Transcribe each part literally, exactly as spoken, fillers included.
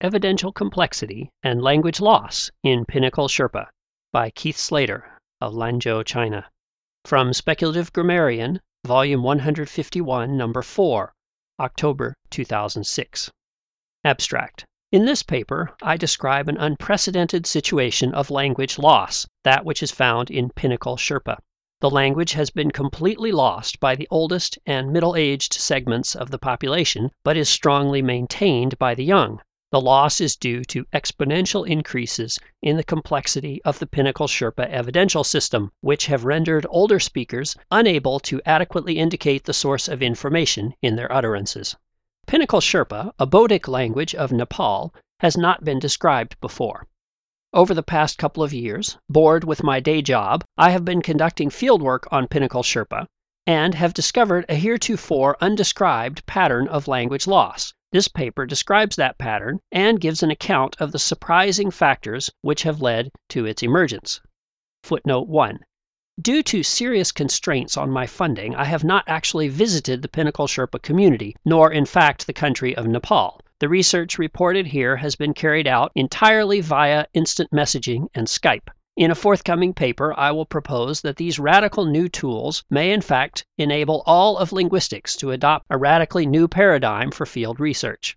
Evidential Complexity and Language Loss in Pinnacle Sherpa by Keith Slater of Lanzhou, China. From Speculative Grammarian, Volume one hundred fifty-one, Number four, October two thousand six. Abstract. In this paper, I describe an unprecedented situation of language loss, that which is found in Pinnacle Sherpa. The language has been completely lost by the oldest and middle-aged segments of the population, but is strongly maintained by the young. The loss is due to exponential increases in the complexity of the Pinnacle Sherpa evidential system, which have rendered older speakers unable to adequately indicate the source of information in their utterances. Pinnacle Sherpa, a Bodic language of Nepal, has not been described before. Over the past couple of years, bored with my day job, I have been conducting fieldwork on Pinnacle Sherpa and have discovered a heretofore undescribed pattern of language loss. This paper describes that pattern and gives an account of the surprising factors which have led to its emergence. Footnote one. Due to serious constraints on my funding, I have not actually visited the Pinnacle Sherpa community, nor in fact the country of Nepal. The research reported here has been carried out entirely via instant messaging and Skype. In a forthcoming paper, I will propose that these radical new tools may in fact enable all of linguistics to adopt a radically new paradigm for field research.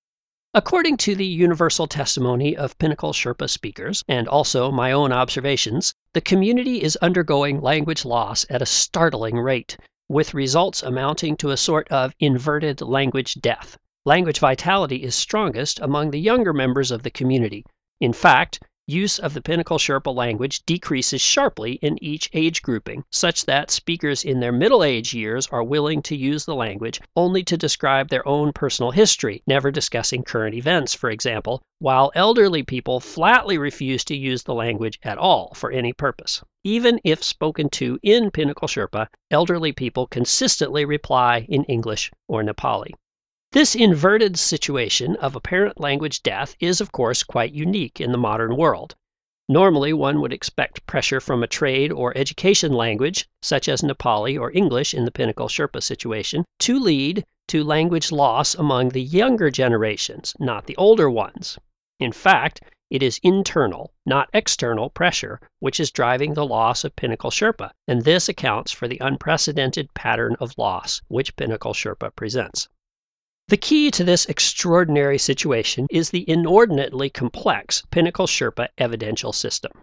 According to the universal testimony of Pinnacle Sherpa speakers, and also my own observations, the community is undergoing language loss at a startling rate, with results amounting to a sort of inverted language death. Language vitality is strongest among the younger members of the community. In fact, use of the Pinnacle Sherpa language decreases sharply in each age grouping, such that speakers in their middle age years are willing to use the language only to describe their own personal history, never discussing current events, for example, while elderly people flatly refuse to use the language at all for any purpose. Even if spoken to in Pinnacle Sherpa, elderly people consistently reply in English or Nepali. This inverted situation of apparent language death is, of course, quite unique in the modern world. Normally, one would expect pressure from a trade or education language, such as Nepali or English in the Pinnacle Sherpa situation, to lead to language loss among the younger generations, not the older ones. In fact, it is internal, not external pressure, which is driving the loss of Pinnacle Sherpa, and this accounts for the unprecedented pattern of loss which Pinnacle Sherpa presents. The key to this extraordinary situation is the inordinately complex Pinnacle Sherpa evidential system.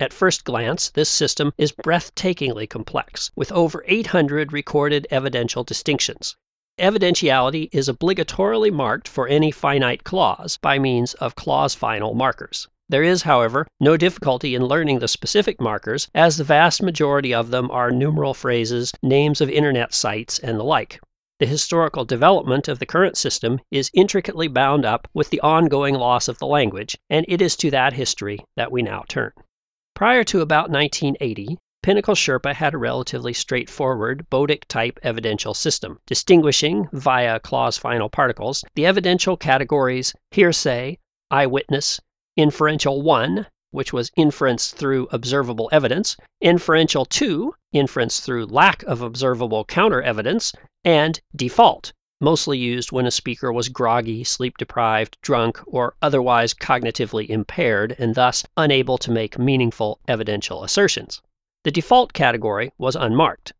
At first glance, this system is breathtakingly complex, with over eight hundred recorded evidential distinctions. Evidentiality is obligatorily marked for any finite clause by means of clause-final markers. There is, however, no difficulty in learning the specific markers, as the vast majority of them are numeral phrases, names of internet sites, and the like. The historical development of the current system is intricately bound up with the ongoing loss of the language, and it is to that history that we now turn. Prior to about nineteen eighty, Pinnacle Sherpa had a relatively straightforward Bodic-type evidential system, distinguishing, via clause-final particles, the evidential categories hearsay, eyewitness, inferential one, which was inference through observable evidence, inferential two, inference through lack of observable counter-evidence, and default, mostly used when a speaker was groggy, sleep-deprived, drunk, or otherwise cognitively impaired and thus unable to make meaningful evidential assertions. The default category was unmarked.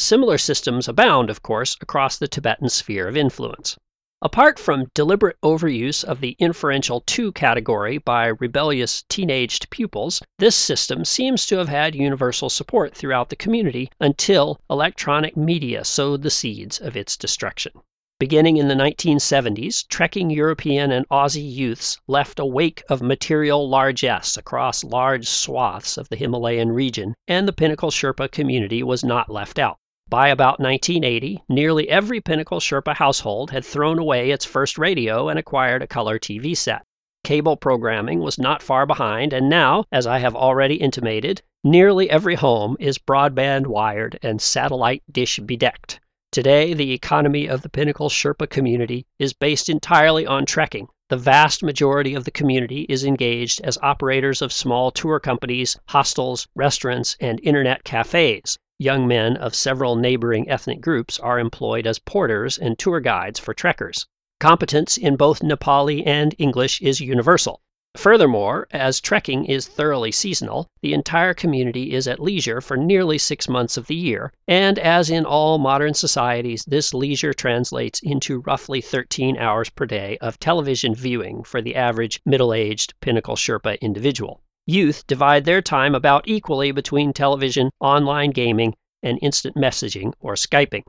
Similar systems abound, of course, across the Tibetan sphere of influence. Apart from deliberate overuse of the inferential two category by rebellious teenaged pupils, this system seems to have had universal support throughout the community until electronic media sowed the seeds of its destruction. Beginning in the nineteen seventies, trekking European and Aussie youths left a wake of material largesse across large swaths of the Himalayan region, and the Pinnacle Sherpa community was not left out. By about nineteen eighty, nearly every Pinnacle Sherpa household had thrown away its first radio and acquired a color T V set. Cable programming was not far behind, and now, as I have already intimated, nearly every home is broadband wired and satellite dish bedecked. Today, the economy of the Pinnacle Sherpa community is based entirely on trekking. The vast majority of the community is engaged as operators of small tour companies, hostels, restaurants, and internet cafes. Young men of several neighboring ethnic groups are employed as porters and tour guides for trekkers. Competence in both Nepali and English is universal. Furthermore, as trekking is thoroughly seasonal, the entire community is at leisure for nearly six months of the year, and as in all modern societies, this leisure translates into roughly thirteen hours per day of television viewing for the average middle-aged Pinnacle Sherpa individual. Youth divide their time about equally between television, online gaming, and instant messaging or Skyping.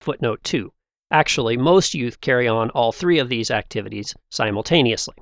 Footnote two. Actually, most youth carry on all three of these activities simultaneously.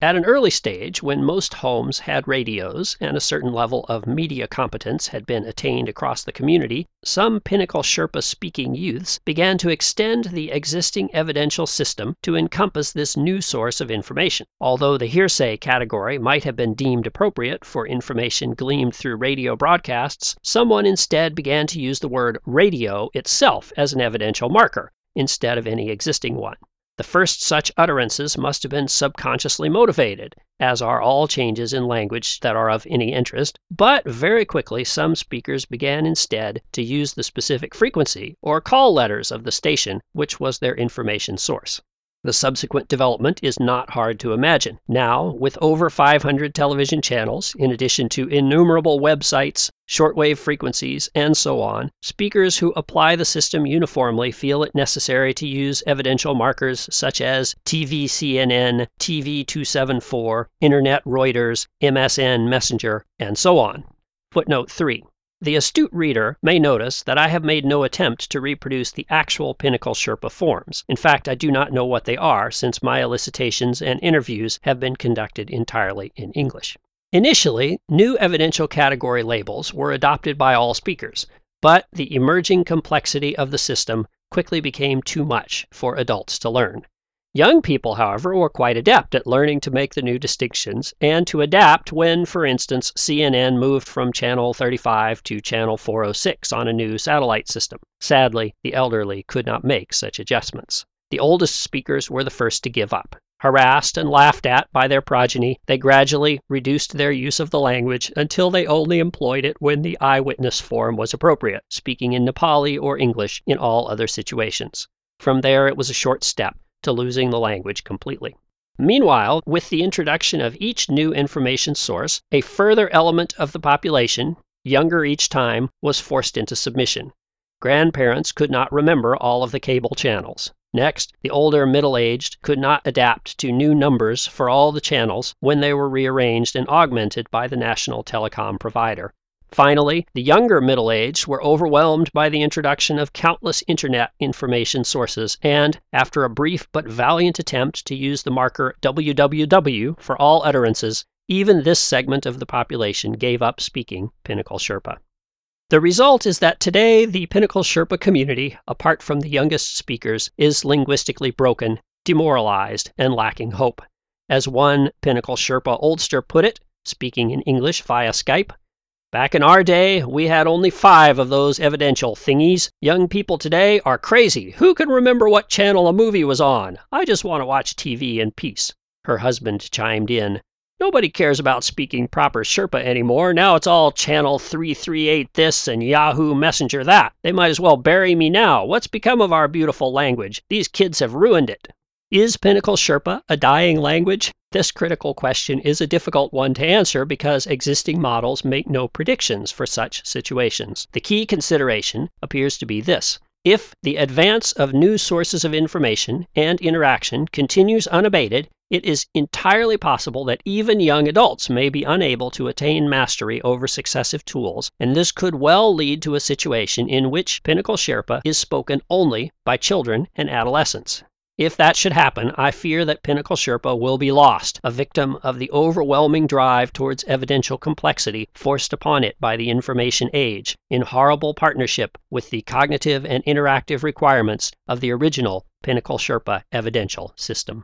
At an early stage, when most homes had radios and a certain level of media competence had been attained across the community, some Pinnacle Sherpa-speaking youths began to extend the existing evidential system to encompass this new source of information. Although the hearsay category might have been deemed appropriate for information gleaned through radio broadcasts, someone instead began to use the word radio itself as an evidential marker, instead of any existing one. The first such utterances must have been subconsciously motivated, as are all changes in language that are of any interest, but very quickly some speakers began instead to use the specific frequency or call letters of the station, which was their information source. The subsequent development is not hard to imagine. Now, with over five hundred television channels, in addition to innumerable websites, shortwave frequencies, and so on, speakers who apply the system uniformly feel it necessary to use evidential markers such as T V C N N, T V two seventy-four, Internet Reuters, M S N Messenger, and so on. Footnote three. The astute reader may notice that I have made no attempt to reproduce the actual Pinnacle Sherpa forms. In fact, I do not know what they are, since my elicitations and interviews have been conducted entirely in English. Initially, new evidential category labels were adopted by all speakers, but the emerging complexity of the system quickly became too much for adults to learn. Young people, however, were quite adept at learning to make the new distinctions and to adapt when, for instance, C N N moved from Channel thirty-five to Channel four oh six on a new satellite system. Sadly, the elderly could not make such adjustments. The oldest speakers were the first to give up. Harassed and laughed at by their progeny, they gradually reduced their use of the language until they only employed it when the eyewitness form was appropriate, speaking in Nepali or English in all other situations. From there, it was a short step to losing the language completely. Meanwhile, with the introduction of each new information source, a further element of the population, younger each time, was forced into submission. Grandparents could not remember all of the cable channels. Next, the older middle-aged could not adapt to new numbers for all the channels when they were rearranged and augmented by the national telecom provider. Finally, the younger middle-aged were overwhelmed by the introduction of countless internet information sources and, after a brief but valiant attempt to use the marker W W W for all utterances, even this segment of the population gave up speaking Pinnacle Sherpa. The result is that today the Pinnacle Sherpa community, apart from the youngest speakers, is linguistically broken, demoralized, and lacking hope. As one Pinnacle Sherpa oldster put it, speaking in English via Skype, "Back in our day, we had only five of those evidential thingies. Young people today are crazy. Who can remember what channel a movie was on? I just want to watch T V in peace." Her husband chimed in, "Nobody cares about speaking proper Sherpa anymore. Now it's all channel three three eight this and Yahoo Messenger that. They might as well bury me now. What's become of our beautiful language? These kids have ruined it." Is Pinnacle Sherpa a dying language? This critical question is a difficult one to answer because existing models make no predictions for such situations. The key consideration appears to be this. If the advance of new sources of information and interaction continues unabated, it is entirely possible that even young adults may be unable to attain mastery over successive tools, and this could well lead to a situation in which Pinnacle Sherpa is spoken only by children and adolescents. If that should happen, I fear that Pinnacle Sherpa will be lost, a victim of the overwhelming drive towards evidential complexity forced upon it by the information age, in horrible partnership with the cognitive and interactive requirements of the original Pinnacle Sherpa evidential system.